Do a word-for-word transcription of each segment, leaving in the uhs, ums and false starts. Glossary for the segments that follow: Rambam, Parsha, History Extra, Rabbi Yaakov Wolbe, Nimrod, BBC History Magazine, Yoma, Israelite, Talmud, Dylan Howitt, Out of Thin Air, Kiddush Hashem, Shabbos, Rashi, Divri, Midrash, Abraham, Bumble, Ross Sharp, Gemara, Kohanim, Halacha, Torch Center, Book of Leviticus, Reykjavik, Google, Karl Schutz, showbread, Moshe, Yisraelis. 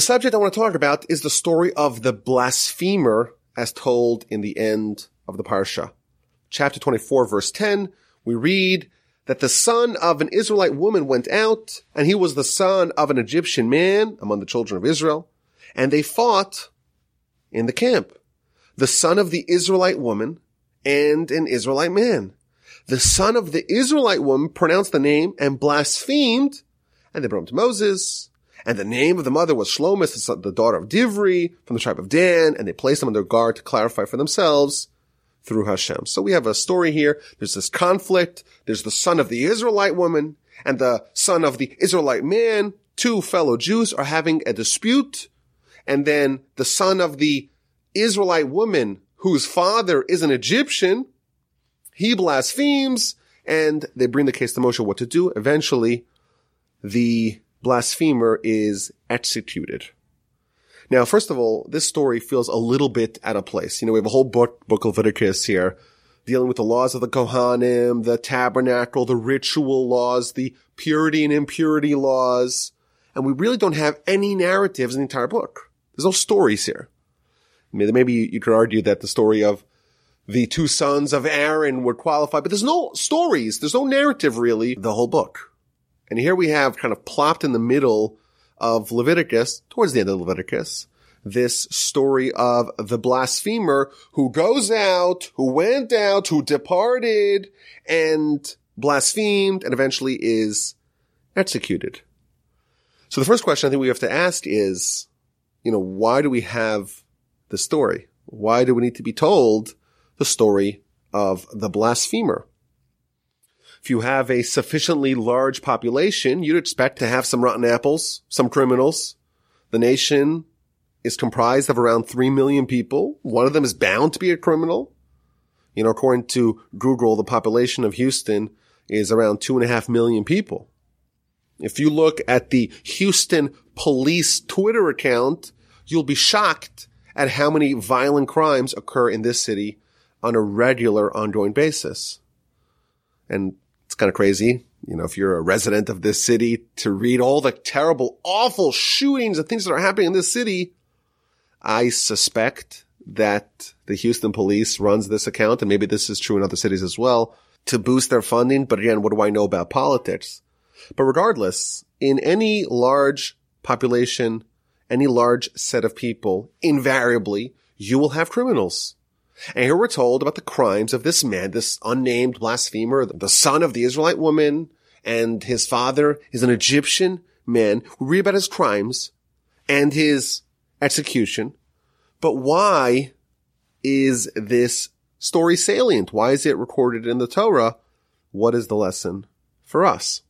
The subject I want to talk about is the story of the blasphemer as told in the end of the Parsha. Chapter twenty-four, verse ten, we read that the son of an Israelite woman went out, and he was the son of an Egyptian man among the children of Israel, and they fought in the camp. The son of the Israelite woman and an Israelite man. The son of the Israelite woman pronounced the name and blasphemed, and they brought him to Moses. And the name of the mother was Shlomis, the daughter of Divri, from the tribe of Dan, and they placed him under guard to clarify for themselves through Hashem. So we have a story here. There's this conflict. There's the son of the Israelite woman and the son of the Israelite man. Two fellow Jews are having a dispute. And then the son of the Israelite woman, whose father is an Egyptian, he blasphemes, and they bring the case to Moshe what to do. Eventually, the blasphemer is executed. Now, first of all, this story feels a little bit out of place. You know, we have a whole book, Book of Leviticus here, dealing with the laws of the Kohanim, the tabernacle, the ritual laws, the purity and impurity laws, and we really don't have any narratives in the entire book. There's no stories here. Maybe you could argue that the story of the two sons of Aaron would qualify, but there's no stories. There's no narrative, really, the whole book. And here we have kind of plopped in the middle of Leviticus, towards the end of Leviticus, this story of the blasphemer who goes out, who went out, who departed, and blasphemed, and eventually is executed. So the first question I think we have to ask is, you know, why do we have the story? Why do we need to be told the story of the blasphemer? If you have a sufficiently large population, you'd expect to have some rotten apples, some criminals. The nation is comprised of around three million people. One of them is bound to be a criminal. You know, according to Google, the population of Houston is around two point five million people. If you look at the Houston police Twitter account, you'll be shocked at how many violent crimes occur in this city on a regular, ongoing basis. And it's kind of crazy, you know, if you're a resident of this city, to read all the terrible, awful shootings and things that are happening in this city. I suspect that the Houston police runs this account, and maybe this is true in other cities as well, to boost their funding. But again, what do I know about politics? But regardless, in any large population, any large set of people, invariably, you will have criminals. And here we're told about the crimes of this man, this unnamed blasphemer, the son of the Israelite woman, and his father is an Egyptian man. We read about his crimes and his execution. But why is this story salient? Why is it recorded in the Torah? What is the lesson for us?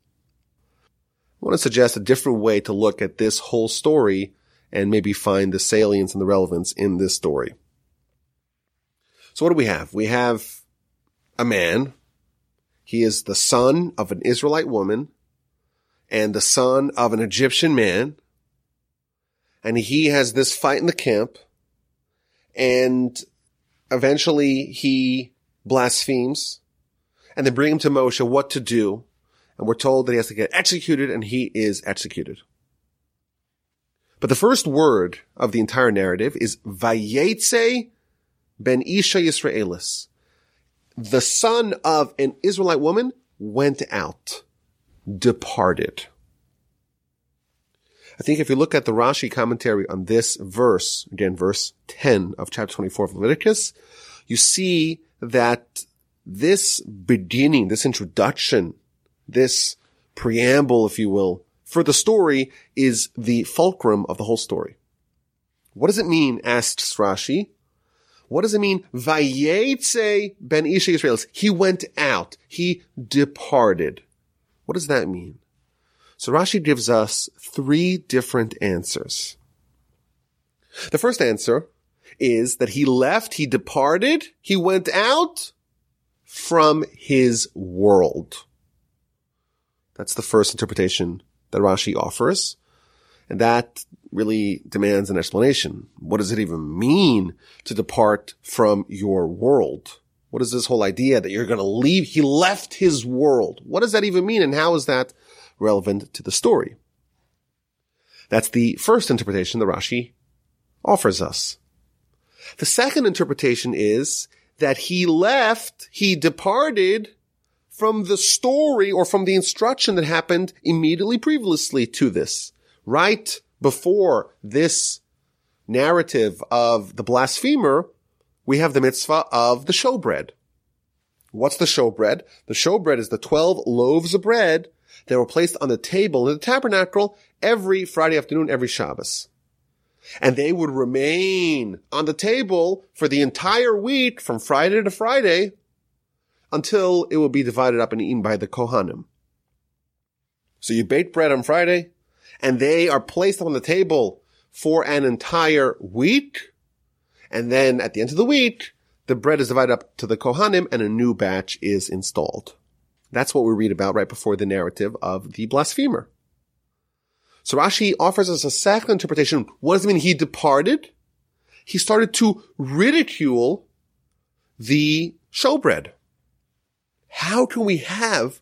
I want to suggest a different way to look at this whole story and maybe find the salience and the relevance in this story. So what do we have? We have a man. He is the son of an Israelite woman and the son of an Egyptian man. And he has this fight in the camp. And eventually he blasphemes. And they bring him to Moshe what to do. And we're told that he has to get executed, and he is executed. But the first word of the entire narrative is Vayetzei ben Isha Yisraelis. The son of an Israelite woman went out, departed. I think if you look at the Rashi commentary on this verse, again, verse ten of chapter twenty-four of Leviticus, you see that this beginning, this introduction, this preamble, if you will, for the story is the fulcrum of the whole story. What does it mean, asks Rashi? What does it mean, Vayetzei ben Isha Yisraelis? He went out. He departed. What does that mean? So Rashi gives us three different answers. The first answer is that he left, he departed, he went out from his world. That's the first interpretation that Rashi offers. And that really demands an explanation. What does it even mean to depart from your world? What is this whole idea that you're going to leave? He left his world. What does that even mean, and how is that relevant to the story? That's the first interpretation that Rashi offers us. The second interpretation is that he left, he departed from the story or from the instruction that happened immediately previously to this. Right before this narrative of the blasphemer, we have the mitzvah of the showbread. What's the showbread? The showbread is the twelve loaves of bread that were placed on the table in the tabernacle every Friday afternoon, every Shabbos. And they would remain on the table for the entire week from Friday to Friday until it would be divided up and eaten by the Kohanim. So you bake bread on Friday, and they are placed on the table for an entire week. And then at the end of the week, the bread is divided up to the Kohanim and a new batch is installed. That's what we read about right before the narrative of the blasphemer. So Rashi offers us a second interpretation. What does it mean he departed? He started to ridicule the showbread. How can we have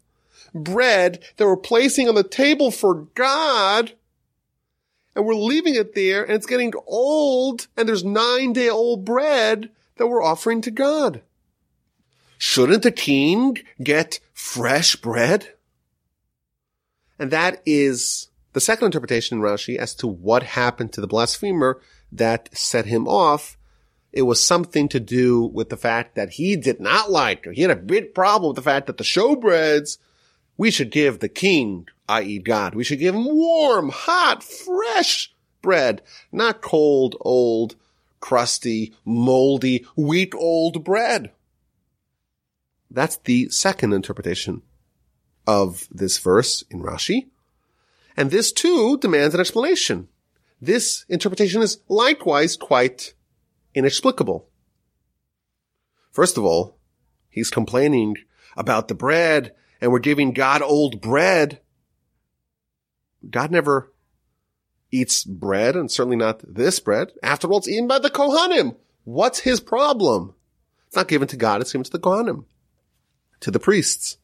bread that we're placing on the table for God, and we're leaving it there, and it's getting old, and there's nine-day-old bread that we're offering to God? Shouldn't the king get fresh bread? And that is the second interpretation in Rashi as to what happened to the blasphemer that set him off. It was something to do with the fact that he did not like, or he had a big problem with the fact that the showbreads, we should give the king, that is. God, we should give him warm, hot, fresh bread, not cold, old, crusty, moldy, week-old bread. That's the second interpretation of this verse in Rashi. And this, too, demands an explanation. This interpretation is likewise quite inexplicable. First of all, he's complaining about the bread, and we're giving God old bread. God never eats bread, and certainly not this bread. After all, it's eaten by the Kohanim. What's his problem? It's not given to God, it's given to the Kohanim, to the priests.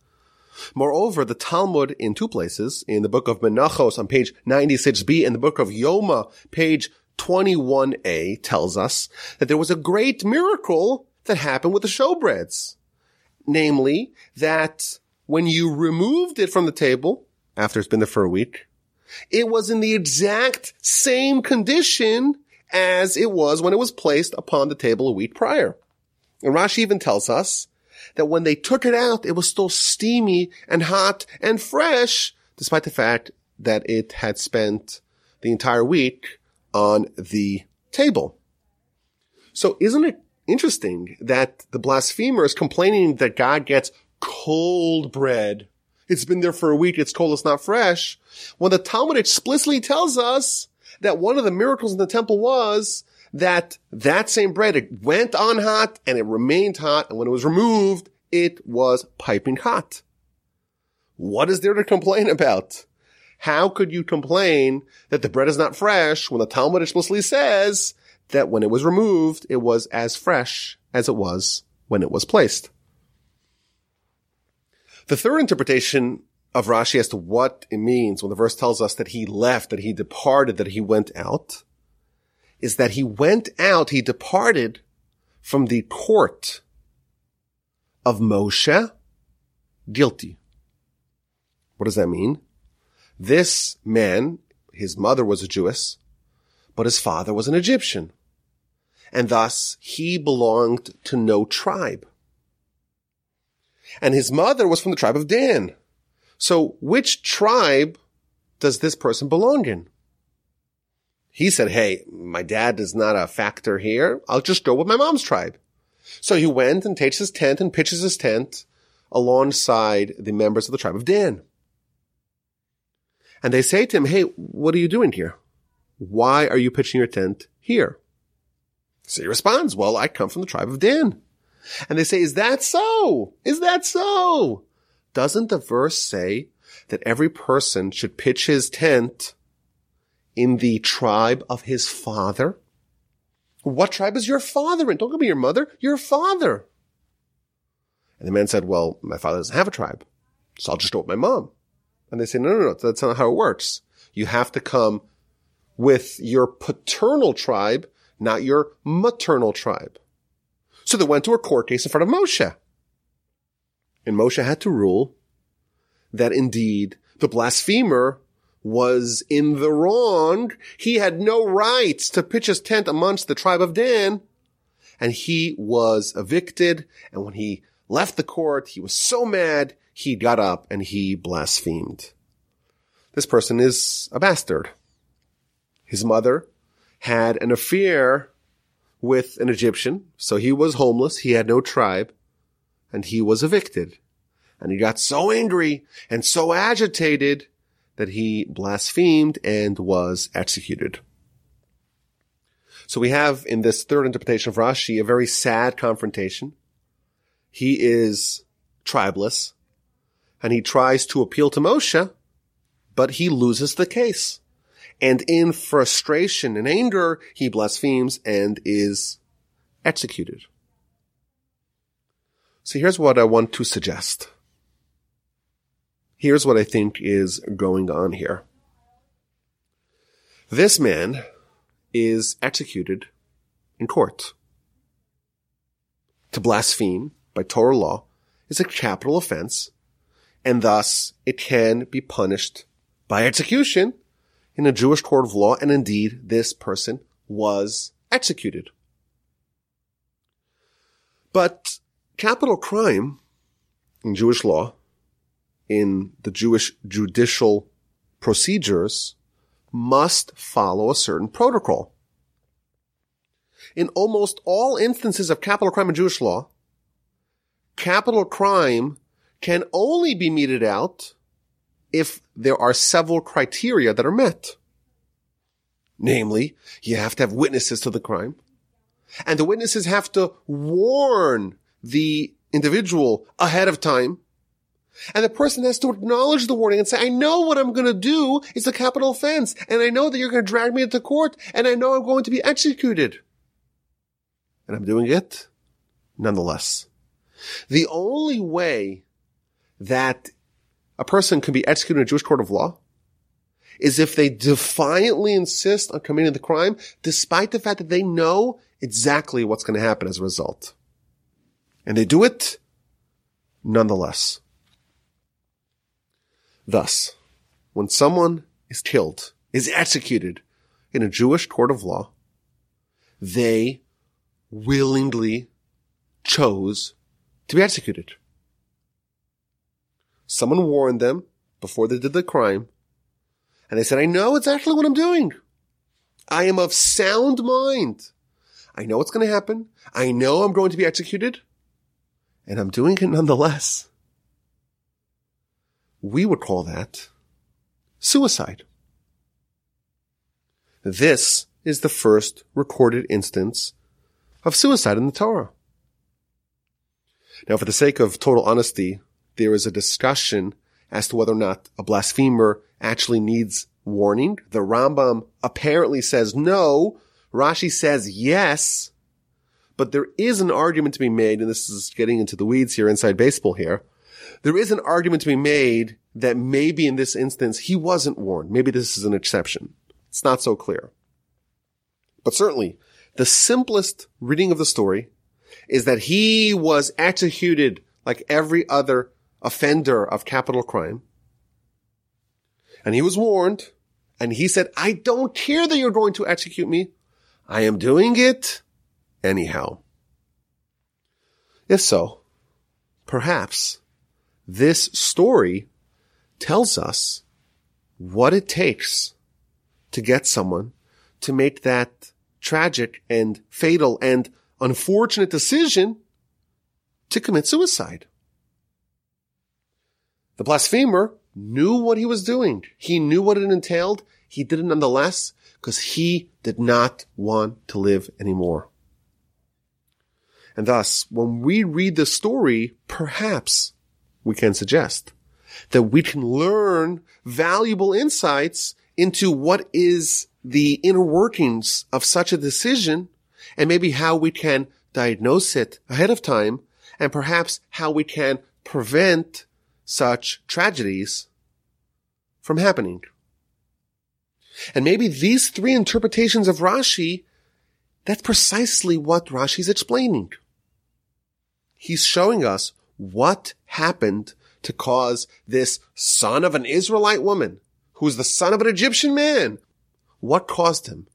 Moreover, the Talmud in two places, in the book of Menachos on page ninety-six b, and the book of Yoma, page twenty-one a, tells us that there was a great miracle that happened with the showbreads. Namely, that when you removed it from the table, after it's been there for a week, it was in the exact same condition as it was when it was placed upon the table a week prior. And Rashi even tells us that when they took it out, it was still steamy and hot and fresh, despite the fact that it had spent the entire week on the table. So isn't it interesting that the blasphemer is complaining that God gets cold bread? It's been there for a week. It's cold. It's not fresh. When the Talmud explicitly tells us that one of the miracles in the temple was that that same bread, it went on hot and it remained hot. And when it was removed, it was piping hot. What is there to complain about? How could you complain that the bread is not fresh when the Talmud explicitly says that when it was removed, it was as fresh as it was when it was placed? The third interpretation of Rashi as to what it means when the verse tells us that he left, that he departed, that he went out, is that he went out, he departed from the court of Moshe guilty. What does that mean? This man, his mother was a Jewess, but his father was an Egyptian, and thus he belonged to no tribe. And his mother was from the tribe of Dan. So which tribe does this person belong in? He said, hey, my dad is not a factor here. I'll just go with my mom's tribe. So he went and takes his tent and pitches his tent alongside the members of the tribe of Dan. And they say to him, hey, what are you doing here? Why are you pitching your tent here? So he responds, well, I come from the tribe of Dan. And they say, is that so? Is that so? Doesn't the verse say that every person should pitch his tent in the tribe of his father? What tribe is your father in? Don't go be your mother, your father. And the man said, well, my father doesn't have a tribe, so I'll just go with my mom. And they say, no, no, no, that's not how it works. You have to come with your paternal tribe, not your maternal tribe. So they went to a court case in front of Moshe. And Moshe had to rule that indeed the blasphemer was in the wrong. He had no rights to pitch his tent amongst the tribe of Dan. And he was evicted. And when he left the court, he was so mad, he got up and he blasphemed. This person is a bastard. His mother had an affair with an Egyptian, so he was homeless, he had no tribe, and he was evicted. And he got so angry and so agitated that he blasphemed and was executed. So we have in this third interpretation of Rashi a very sad confrontation. He is tribeless, and he tries to appeal to Moshe, but he loses the case. And in frustration and anger, he blasphemes and is executed. So here's what I want to suggest. Here's what I think is going on here. This man is executed in court. To blaspheme by Torah law is a capital offense, and thus it can be punished by execution in a Jewish court of law, and indeed, this person was executed. But capital crime in Jewish law, in the Jewish judicial procedures, must follow a certain protocol. In almost all instances of capital crime in Jewish law, capital crime can only be meted out if there are several criteria that are met. Namely, you have to have witnesses to the crime, and the witnesses have to warn the individual ahead of time, and the person has to acknowledge the warning and say, I know what I'm going to do is a capital offense, and I know that you're going to drag me into court, and I know I'm going to be executed. And I'm doing it nonetheless. The only way that a person can be executed in a Jewish court of law is if they defiantly insist on committing the crime, despite the fact that they know exactly what's going to happen as a result. And they do it nonetheless. Thus, when someone is killed, is executed in a Jewish court of law, they willingly chose to be executed. Someone warned them before they did the crime, and they said, I know exactly what I'm doing. I am of sound mind. I know what's going to happen. I know I'm going to be executed, and I'm doing it nonetheless. We would call that suicide. This is the first recorded instance of suicide in the Torah. Now, for the sake of total honesty, there is a discussion as to whether or not a blasphemer actually needs warning. The Rambam apparently says no. Rashi says yes. But there is an argument to be made, and this is getting into the weeds here, inside baseball here. There is an argument to be made that maybe in this instance he wasn't warned. Maybe this is an exception. It's not so clear. But certainly, the simplest reading of the story is that he was executed like every other offender of capital crime. And he was warned, and he said, I don't care that you're going to execute me. I am doing it anyhow. If so, perhaps this story tells us what it takes to get someone to make that tragic and fatal and unfortunate decision to commit suicide. The blasphemer knew what he was doing. He knew what it entailed. He did it nonetheless because he did not want to live anymore. And thus, when we read the story, perhaps we can suggest that we can learn valuable insights into what is the inner workings of such a decision and maybe how we can diagnose it ahead of time and perhaps how we can prevent such tragedies from happening. And maybe these three interpretations of Rashi, that's precisely what Rashi's explaining. He's showing us what happened to cause this son of an Israelite woman, who's the son of an Egyptian man, what caused him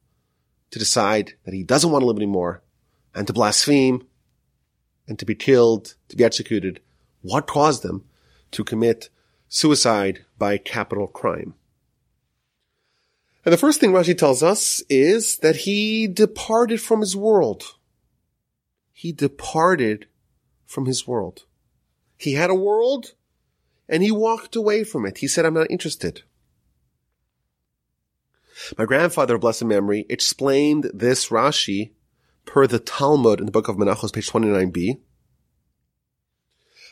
to decide that he doesn't want to live anymore and to blaspheme and to be killed, to be executed. What caused him to commit suicide by capital crime? And the first thing Rashi tells us is that he departed from his world. He departed from his world. He had a world, and he walked away from it. He said, I'm not interested. My grandfather, of blessed memory, explained this Rashi per the Talmud in the Book of Menachos, page twenty-nine b.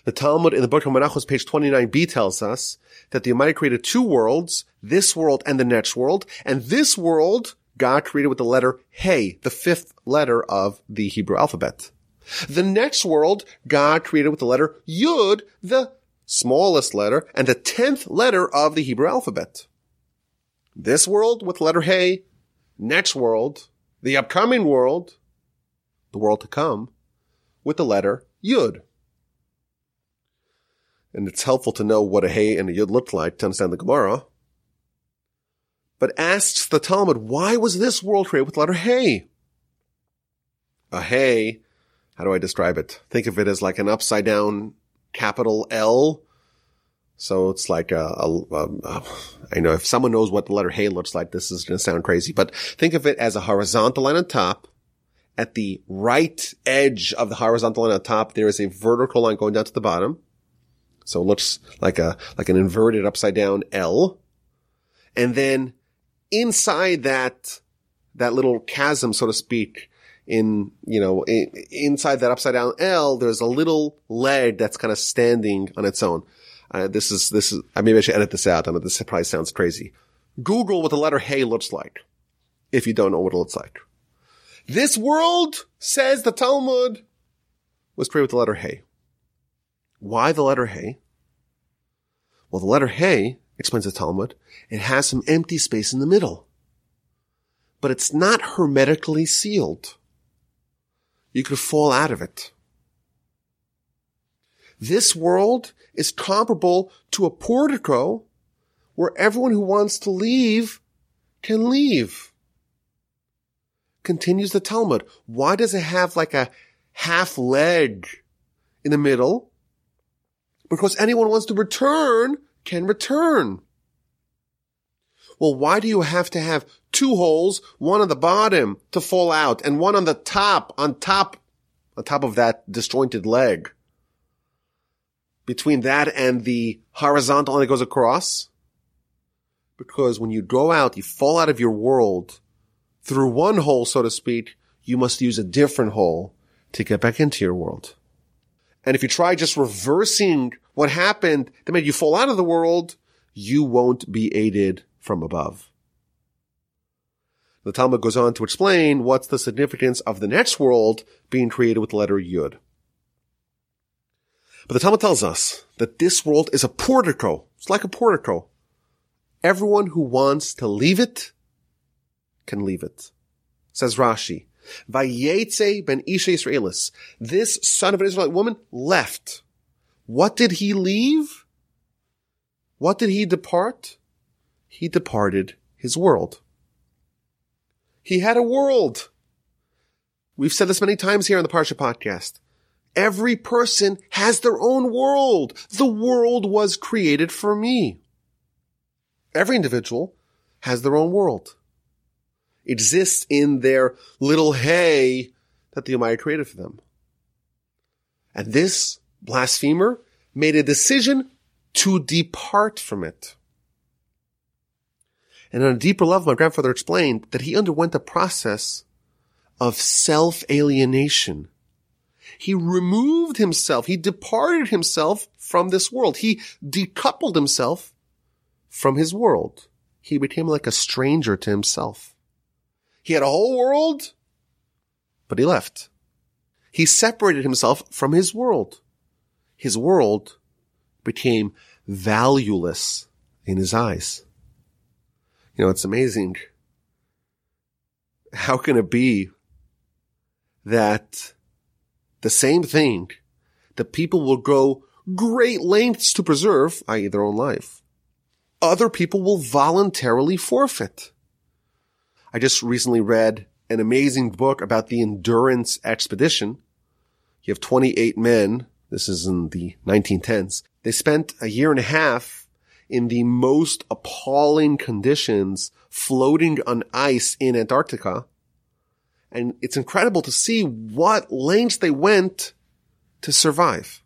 The Talmud in the Book of Menachos, page twenty-nine b, tells us that the Almighty created two worlds, this world and the next world, and this world God created with the letter He, the fifth letter of the Hebrew alphabet. The next world, God created with the letter Yud, the smallest letter, and the tenth letter of the Hebrew alphabet. This world with the letter He, next world, the upcoming world, the world to come, with the letter Yud. And it's helpful to know what a He and a Yud looked like to understand the Gemara. But asks the Talmud, why was this world created with the letter He? A He... How do I describe it? Think of it as like an upside down capital L. So it's like a, a, a, a I know if someone knows what the letter He looks like, this is going to sound crazy, but think of it as a horizontal line on top. At the right edge of the horizontal line on top, there is a vertical line going down to the bottom. So it looks like a, like an inverted upside down L. And then inside that, that little chasm, so to speak, In, you know, in, inside that upside down L, there's a little leg that's kind of standing on its own. Uh, this is, this is, uh, maybe I should edit this out. I know this probably sounds crazy. Google what the letter He looks like, if you don't know what it looks like. This world, says the Talmud, was created with the letter He. Why the letter He? Well, the letter He, explains the Talmud, it has some empty space in the middle. But it's not hermetically sealed. You could fall out of it. This world is comparable to a portico where everyone who wants to leave can leave. Continues the Talmud. Why does it have like a half leg in the middle? Because anyone who wants to return can return. Well, why do you have to have two holes, one on the bottom to fall out, and one on the top, on top, on top of that disjointed leg? Between that and the horizontal line that goes across? Because when you go out, you fall out of your world through one hole, so to speak, you must use a different hole to get back into your world. And if you try just reversing what happened that made you fall out of the world, you won't be aided from above. The Talmud goes on to explain what's the significance of the next world being created with the letter Yud. But the Talmud tells us that this world is a portico. It's like a portico. Everyone who wants to leave it can leave it. Says Rashi, Vayetzei ben Isha Yisraelis. This son of an Israelite woman left. What did he leave? What did he depart? He departed his world. He had a world. We've said this many times here on the Parsha Podcast. Every person has their own world. The world was created for me. Every individual has their own world. Exists in their little hay that the Almighty created for them. And this blasphemer made a decision to depart from it. And on a deeper level, my grandfather explained that he underwent a process of self-alienation. He removed himself. He departed himself from this world. He decoupled himself from his world. He became like a stranger to himself. He had a whole world, but he left. He separated himself from his world. His world became valueless in his eyes. You know, it's amazing. How can it be that the same thing that people will go great lengths to preserve, that is their own life, other people will voluntarily forfeit? I just recently read an amazing book about the endurance expedition. You have twenty-eight men. This is in the nineteen tens. They spent a year and a half in the most appalling conditions floating on ice in Antarctica. And it's incredible to see what lengths they went to survive.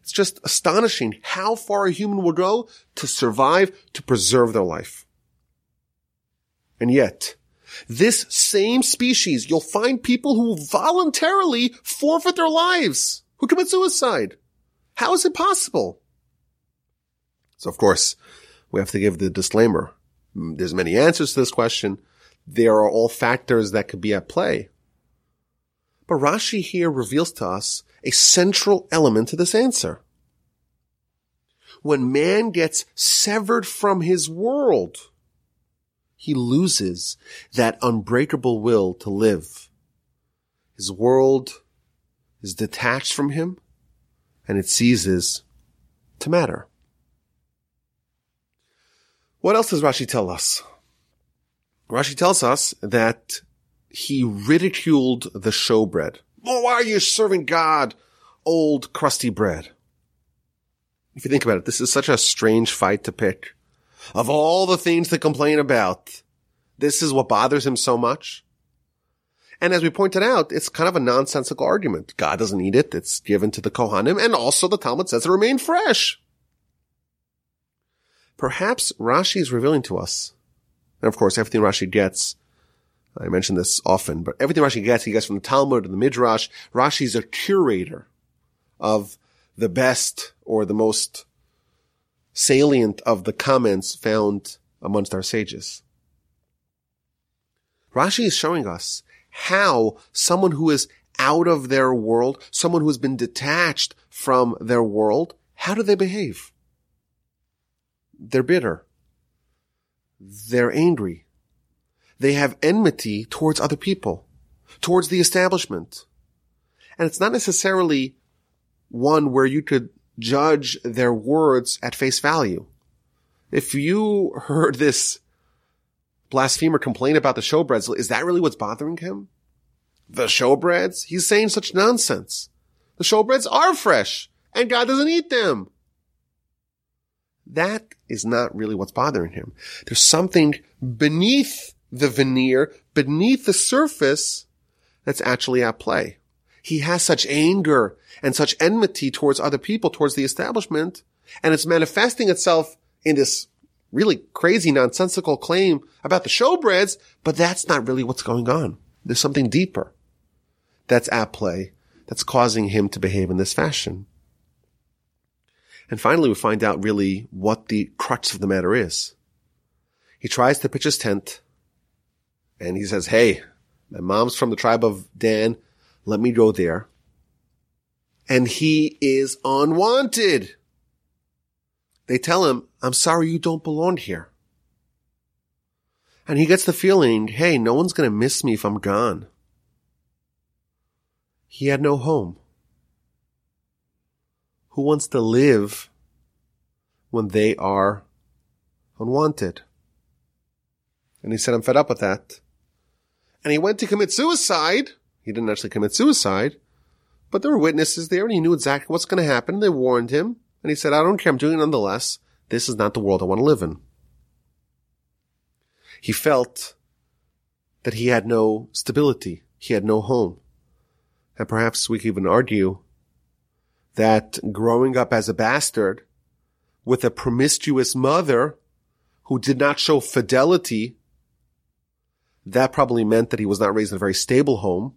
It's just astonishing how far a human will go to survive, to preserve their life. And yet, this same species, you'll find people who voluntarily forfeit their lives, who commit suicide. How is it possible? So, of course, we have to give the disclaimer. There's many answers to this question. There are all factors that could be at play. But Rashi here reveals to us a central element to this answer. When man gets severed from his world, he loses that unbreakable will to live. His world is detached from him, and it ceases to matter. What else does Rashi tell us? Rashi tells us that he ridiculed the showbread. Oh, why are you serving God, old crusty bread? If you think about it, this is such a strange fight to pick. Of all the things to complain about, this is what bothers him so much. And as we pointed out, it's kind of a nonsensical argument. God doesn't eat it. It's given to the Kohanim. And also the Talmud says it remained fresh. Perhaps Rashi is revealing to us. And of course, everything Rashi gets, I mention this often, but everything Rashi gets, he gets from the Talmud and the Midrash. Rashi's a curator of the best or the most salient of the comments found amongst our sages. Rashi is showing us how someone who is out of their world, someone who has been detached from their world, how do they behave? They're bitter. They're angry. They have enmity towards other people, towards the establishment. And it's not necessarily one where you could judge their words at face value. If you heard this blasphemer complain about the showbreads, is that really what's bothering him? The showbreads? He's saying such nonsense. The showbreads are fresh, and God doesn't eat them. That is not really what's bothering him. There's something beneath the veneer, beneath the surface, that's actually at play. He has such anger and such enmity towards other people, towards the establishment, and it's manifesting itself in this really crazy, nonsensical claim about the showbreads, but that's not really what's going on. There's something deeper that's at play that's causing him to behave in this fashion. And finally, we find out really what the crux of the matter is. He tries to pitch his tent, and he says, hey, my mom's from the tribe of Dan. Let me go there. And he is unwanted. They tell him, I'm sorry, you don't belong here. And he gets the feeling, hey, no one's going to miss me if I'm gone. He had no home. Who wants to live when they are unwanted? And he said, I'm fed up with that. And he went to commit suicide. He didn't actually commit suicide, but there were witnesses there, and he knew exactly what's going to happen. They warned him, and he said, I don't care, I'm doing it nonetheless. This is not the world I want to live in. He felt that he had no stability. He had no home. And perhaps we could even argue that growing up as a bastard with a promiscuous mother who did not show fidelity, that probably meant that he was not raised in a very stable home.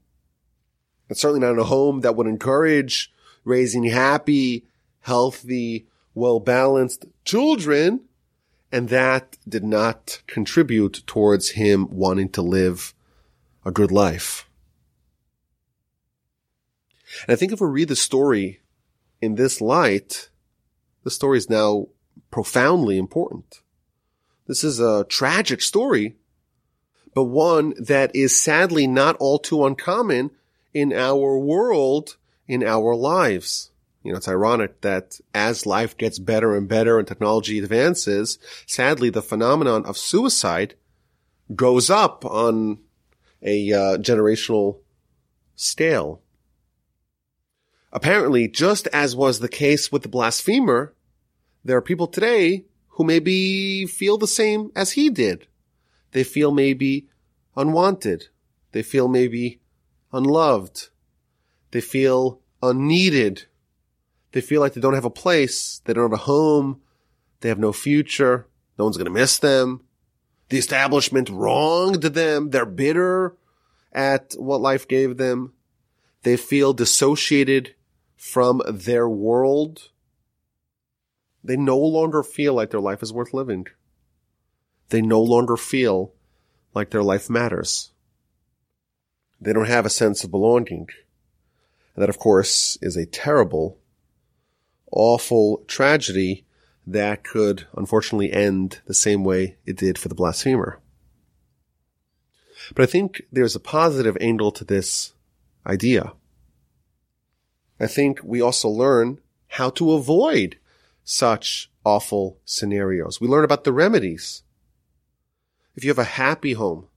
It's certainly not in a home that would encourage raising happy, healthy, well-balanced children. And that did not contribute towards him wanting to live a good life. And I think if we read the story in this light, the story is now profoundly important. This is a tragic story, but one that is sadly not all too uncommon in our world, in our lives. You know, it's ironic that as life gets better and better and technology advances, sadly the phenomenon of suicide goes up on a uh, generational scale. Apparently, just as was the case with the blasphemer, there are people today who maybe feel the same as he did. They feel maybe unwanted. They feel maybe unloved. They feel unneeded. They feel like they don't have a place. They don't have a home. They have no future. No one's going to miss them. The establishment wronged them. They're bitter at what life gave them. They feel dissociated from their world. They no longer feel like their life is worth living. They no longer feel like their life matters. They don't have a sense of belonging. And that, of course, is a terrible, awful tragedy that could unfortunately end the same way it did for the blasphemer. But I think there's a positive angle to this idea. I think we also learn how to avoid such awful scenarios. We learn about the remedies. If you have a happy home,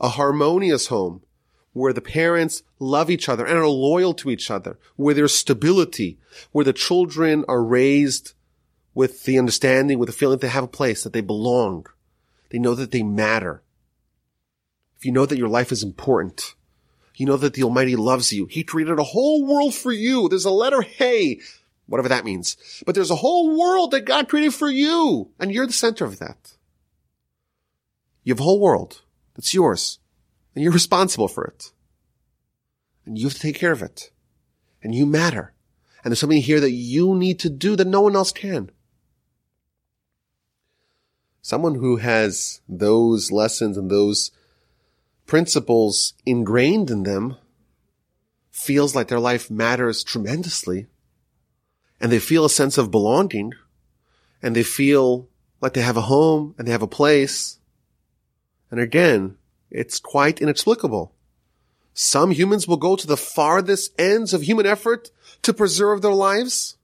a harmonious home, where the parents love each other and are loyal to each other, where there's stability, where the children are raised with the understanding, with the feeling that they have a place, that they belong, they know that they matter. If you know that your life is important, you know that the Almighty loves you. He created a whole world for you. There's a letter hey, whatever that means. But there's a whole world that God created for you, and you're the center of that. You have a whole world that's yours, and you're responsible for it. And you have to take care of it. And you matter. And there's something here that you need to do that no one else can. Someone who has those lessons and those principles ingrained in them feels like their life matters tremendously. And they feel a sense of belonging, and they feel like they have a home and they have a place. And again, it's quite inexplicable. Some humans will go to the farthest ends of human effort to preserve their lives.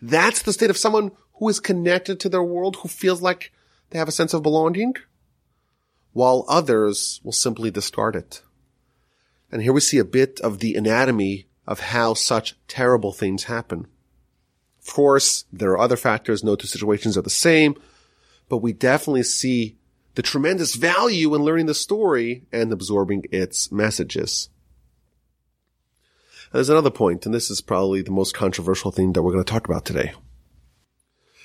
That's the state of someone who is connected to their world, who feels like they have a sense of belonging, while others will simply discard it. And here we see a bit of the anatomy of how such terrible things happen. Of course, there are other factors. No two situations are the same, but we definitely see the tremendous value in learning the story and absorbing its messages. And there's another point, and this is probably the most controversial thing that we're going to talk about today.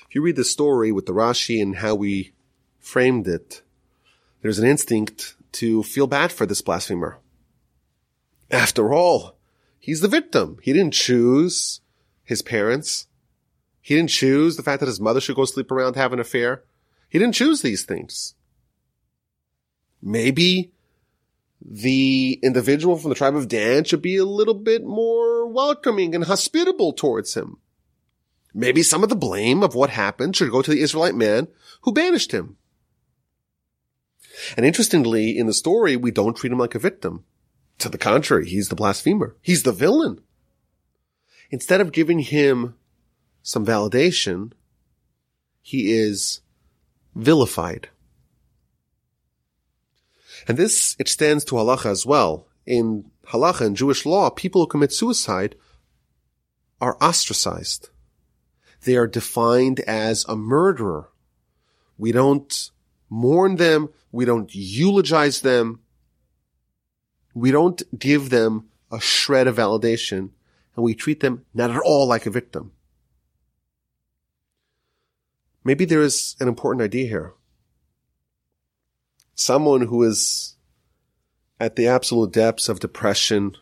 If you read the story with the Rashi and how we framed it, there's an instinct to feel bad for this blasphemer. After all, he's the victim. He didn't choose his parents. He didn't choose the fact that his mother should go sleep around, have an affair. He didn't choose these things. Maybe the individual from the tribe of Dan should be a little bit more welcoming and hospitable towards him. Maybe some of the blame of what happened should go to the Israelite man who banished him. And interestingly, in the story, we don't treat him like a victim. To the contrary, he's the blasphemer. He's the villain. Instead of giving him some validation, he is vilified. And this extends to halacha as well. In halacha, in Jewish law, people who commit suicide are ostracized. They are defined as a murderer. We don't mourn them. We don't eulogize them. We don't give them a shred of validation, and we treat them not at all like a victim. Maybe there is an important idea here. Someone who is at the absolute depths of depression,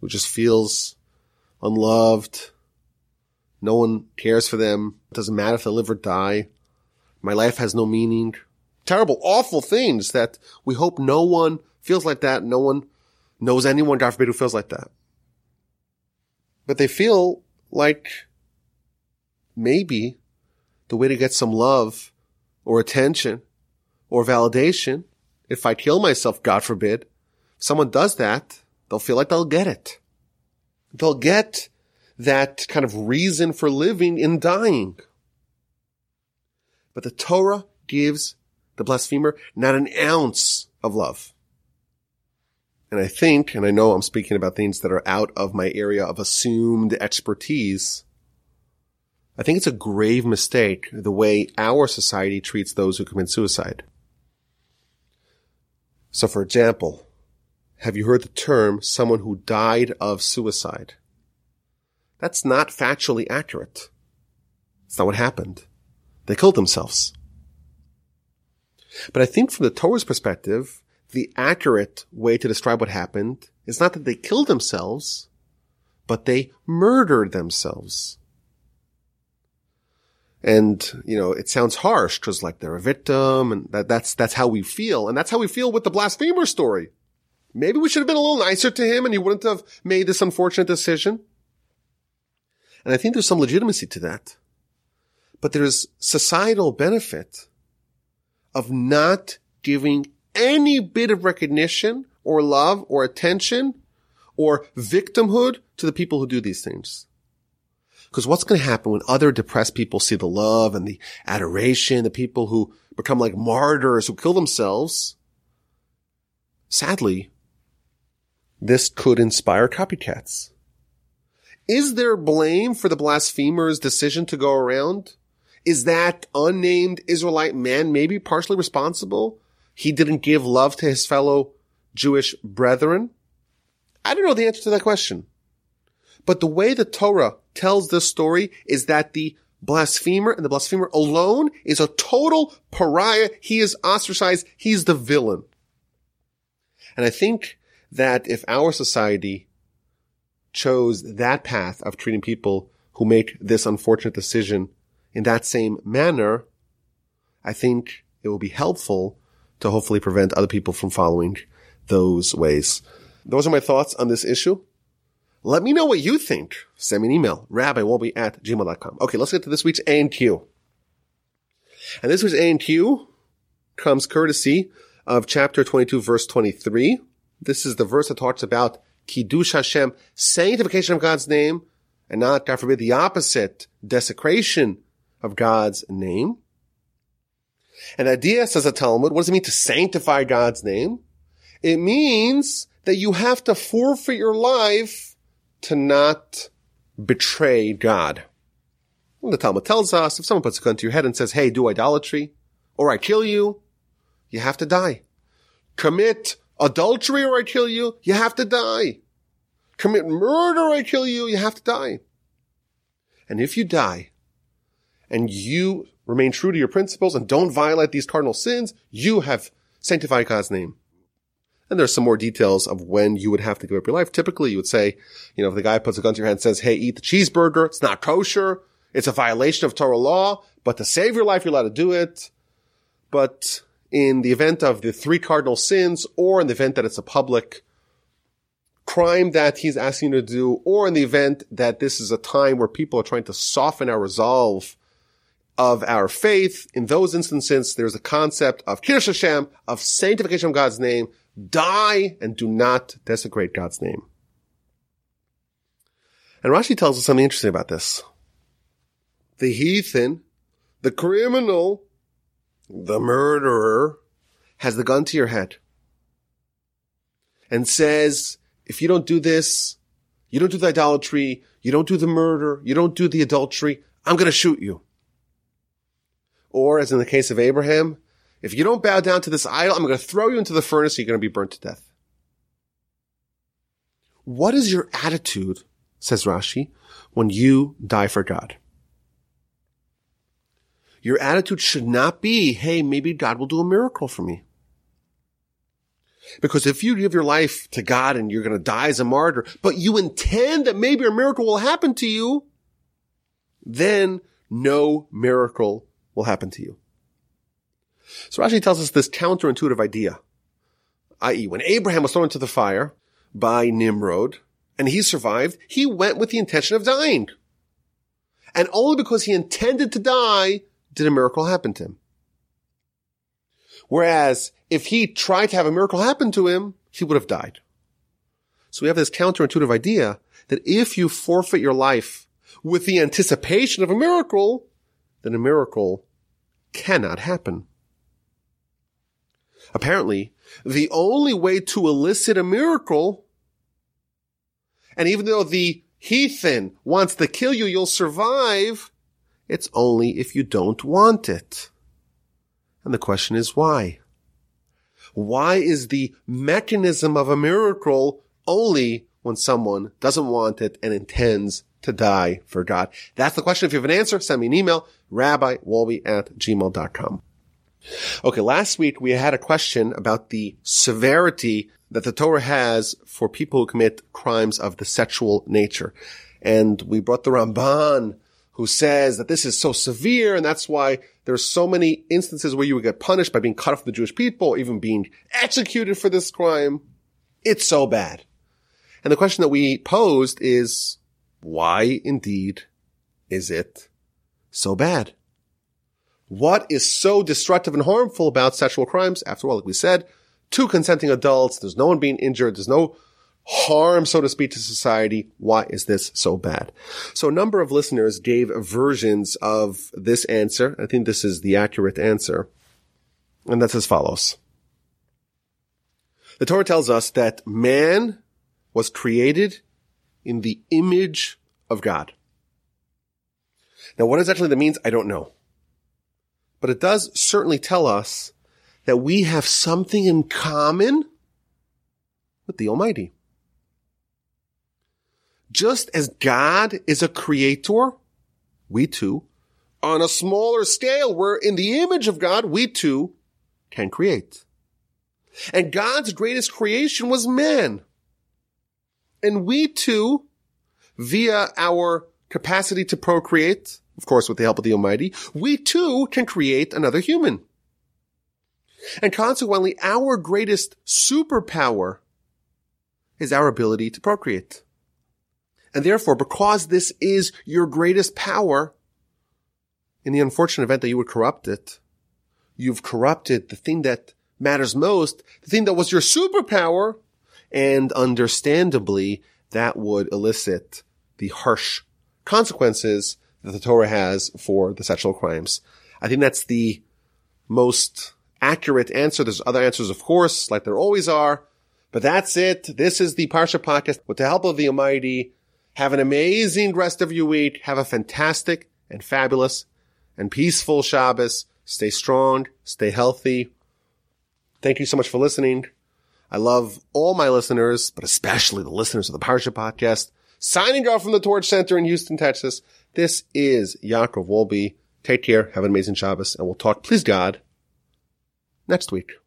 who just feels unloved, no one cares for them, it doesn't matter if they live or die, my life has no meaning. Terrible, awful things that we hope no one feels like that, no one knows anyone, God forbid, who feels like that. But they feel like maybe the way to get some love or attention or validation. If I kill myself, God forbid, if someone does that, they'll feel like they'll get it. They'll get that kind of reason for living and dying. But the Torah gives the blasphemer not an ounce of love. And I think, and I know I'm speaking about things that are out of my area of assumed expertise, I think it's a grave mistake the way our society treats those who commit suicide. So for example, have you heard the term someone who died of suicide? That's not factually accurate. It's not what happened. They killed themselves. But I think from the Torah's perspective, the accurate way to describe what happened is not that they killed themselves, but they murdered themselves. And, you know, it sounds harsh because like they're a victim and that, that's, that's how we feel. And that's how we feel with the blasphemer story. Maybe we should have been a little nicer to him and he wouldn't have made this unfortunate decision. And I think there's some legitimacy to that. But there's societal benefit of not giving any bit of recognition or love or attention or victimhood to the people who do these things. Because what's going to happen when other depressed people see the love and the adoration, the people who become like martyrs who kill themselves? Sadly, this could inspire copycats. Is there blame for the blasphemer's decision to go around? Is that unnamed Israelite man maybe partially responsible? He didn't give love to his fellow Jewish brethren? I don't know the answer to that question. But the way the Torah tells this story is that the blasphemer and the blasphemer alone is a total pariah. He is ostracized. He's the villain. And I think that if our society chose that path of treating people who make this unfortunate decision in that same manner, I think it will be helpful to hopefully prevent other people from following those ways. Those are my thoughts on this issue. Let me know what you think. Send me an email, rabbi wolbe at gmail dot com. Okay, let's get to this week's A and Q. And this week's A and Q comes courtesy of chapter twenty-two, verse twenty-three. This is the verse that talks about Kiddush Hashem, sanctification of God's name, and not, God forbid, the opposite, desecration of God's name. And idea, says the Talmud, what does it mean to sanctify God's name? It means that you have to forfeit your life to not betray God. And the Talmud tells us, if someone puts a gun to your head and says, hey, do idolatry, or I kill you, you have to die. Commit adultery, or I kill you, you have to die. Commit murder, or I kill you, you have to die. And if you die, and you remain true to your principles, and don't violate these cardinal sins, you have sanctified God's name. And there's some more details of when you would have to give up your life. Typically, you would say, you know, if the guy puts a gun to your head and says, hey, eat the cheeseburger, it's not kosher, it's a violation of Torah law, but to save your life, you're allowed to do it. But in the event of the three cardinal sins, or in the event that it's a public crime that he's asking you to do, or in the event that this is a time where people are trying to soften our resolve of our faith, in those instances, there's a concept of Kiddush Hashem, of sanctification of God's name. Die and do not desecrate God's name. And Rashi tells us something interesting about this. The heathen, the criminal, the murderer has the gun to your head and says, if you don't do this, you don't do the idolatry, you don't do the murder, you don't do the adultery, I'm going to shoot you. Or as in the case of Abraham, if you don't bow down to this idol, I'm going to throw you into the furnace. You're going to be burnt to death. What is your attitude, says Rashi, when you die for God? Your attitude should not be, hey, maybe God will do a miracle for me. Because if you give your life to God and you're going to die as a martyr, but you intend that maybe a miracle will happen to you, then no miracle will happen to you. So Rashi tells us this counterintuitive idea, that is when Abraham was thrown into the fire by Nimrod and he survived, he went with the intention of dying. And only because he intended to die did a miracle happen to him. Whereas if he tried to have a miracle happen to him, he would have died. So we have this counterintuitive idea that if you forfeit your life with the anticipation of a miracle, then a miracle cannot happen. Apparently, the only way to elicit a miracle, and even though the heathen wants to kill you, you'll survive, it's only if you don't want it. And the question is why? Why is the mechanism of a miracle only when someone doesn't want it and intends to die for God? That's the question. If you have an answer, send me an email, rabbi wolbe at gmail dot com. Okay, last week we had a question about the severity that the Torah has for people who commit crimes of the sexual nature. And we brought the Ramban, who says that this is so severe, and that's why there's so many instances where you would get punished by being cut off from the Jewish people, or even being executed for this crime. It's so bad. And the question that we posed is, why indeed is it so bad? What is so destructive and harmful about sexual crimes? After all, like we said, two consenting adults, there's no one being injured, there's no harm, so to speak, to society. Why is this so bad? So a number of listeners gave versions of this answer. I think this is the accurate answer. And that's as follows. The Torah tells us that man was created in the image of God. Now, what exactly that means, I don't know. But it does certainly tell us that we have something in common with the Almighty. Just as God is a creator, we too, on a smaller scale, we're in the image of God, we too can create. And God's greatest creation was man. And we too, via our capacity to procreate, of course with the help of the Almighty, we too can create another human. And consequently, our greatest superpower is our ability to procreate. And therefore, because this is your greatest power, in the unfortunate event that you would corrupt it, you've corrupted the thing that matters most, the thing that was your superpower, and understandably, that would elicit the harsh consequences that the Torah has for the sexual crimes. I think that's the most accurate answer. There's other answers, of course, like there always are. But that's it. This is the Parsha Podcast. With the help of the Almighty, have an amazing rest of your week. Have a fantastic and fabulous and peaceful Shabbos. Stay strong. Stay healthy. Thank you so much for listening. I love all my listeners, but especially the listeners of the Parsha Podcast. Signing off from the Torch Center in Houston, Texas, this is Yaakov Wolbe. Take care, have an amazing Shabbos, and we'll talk, please God, next week.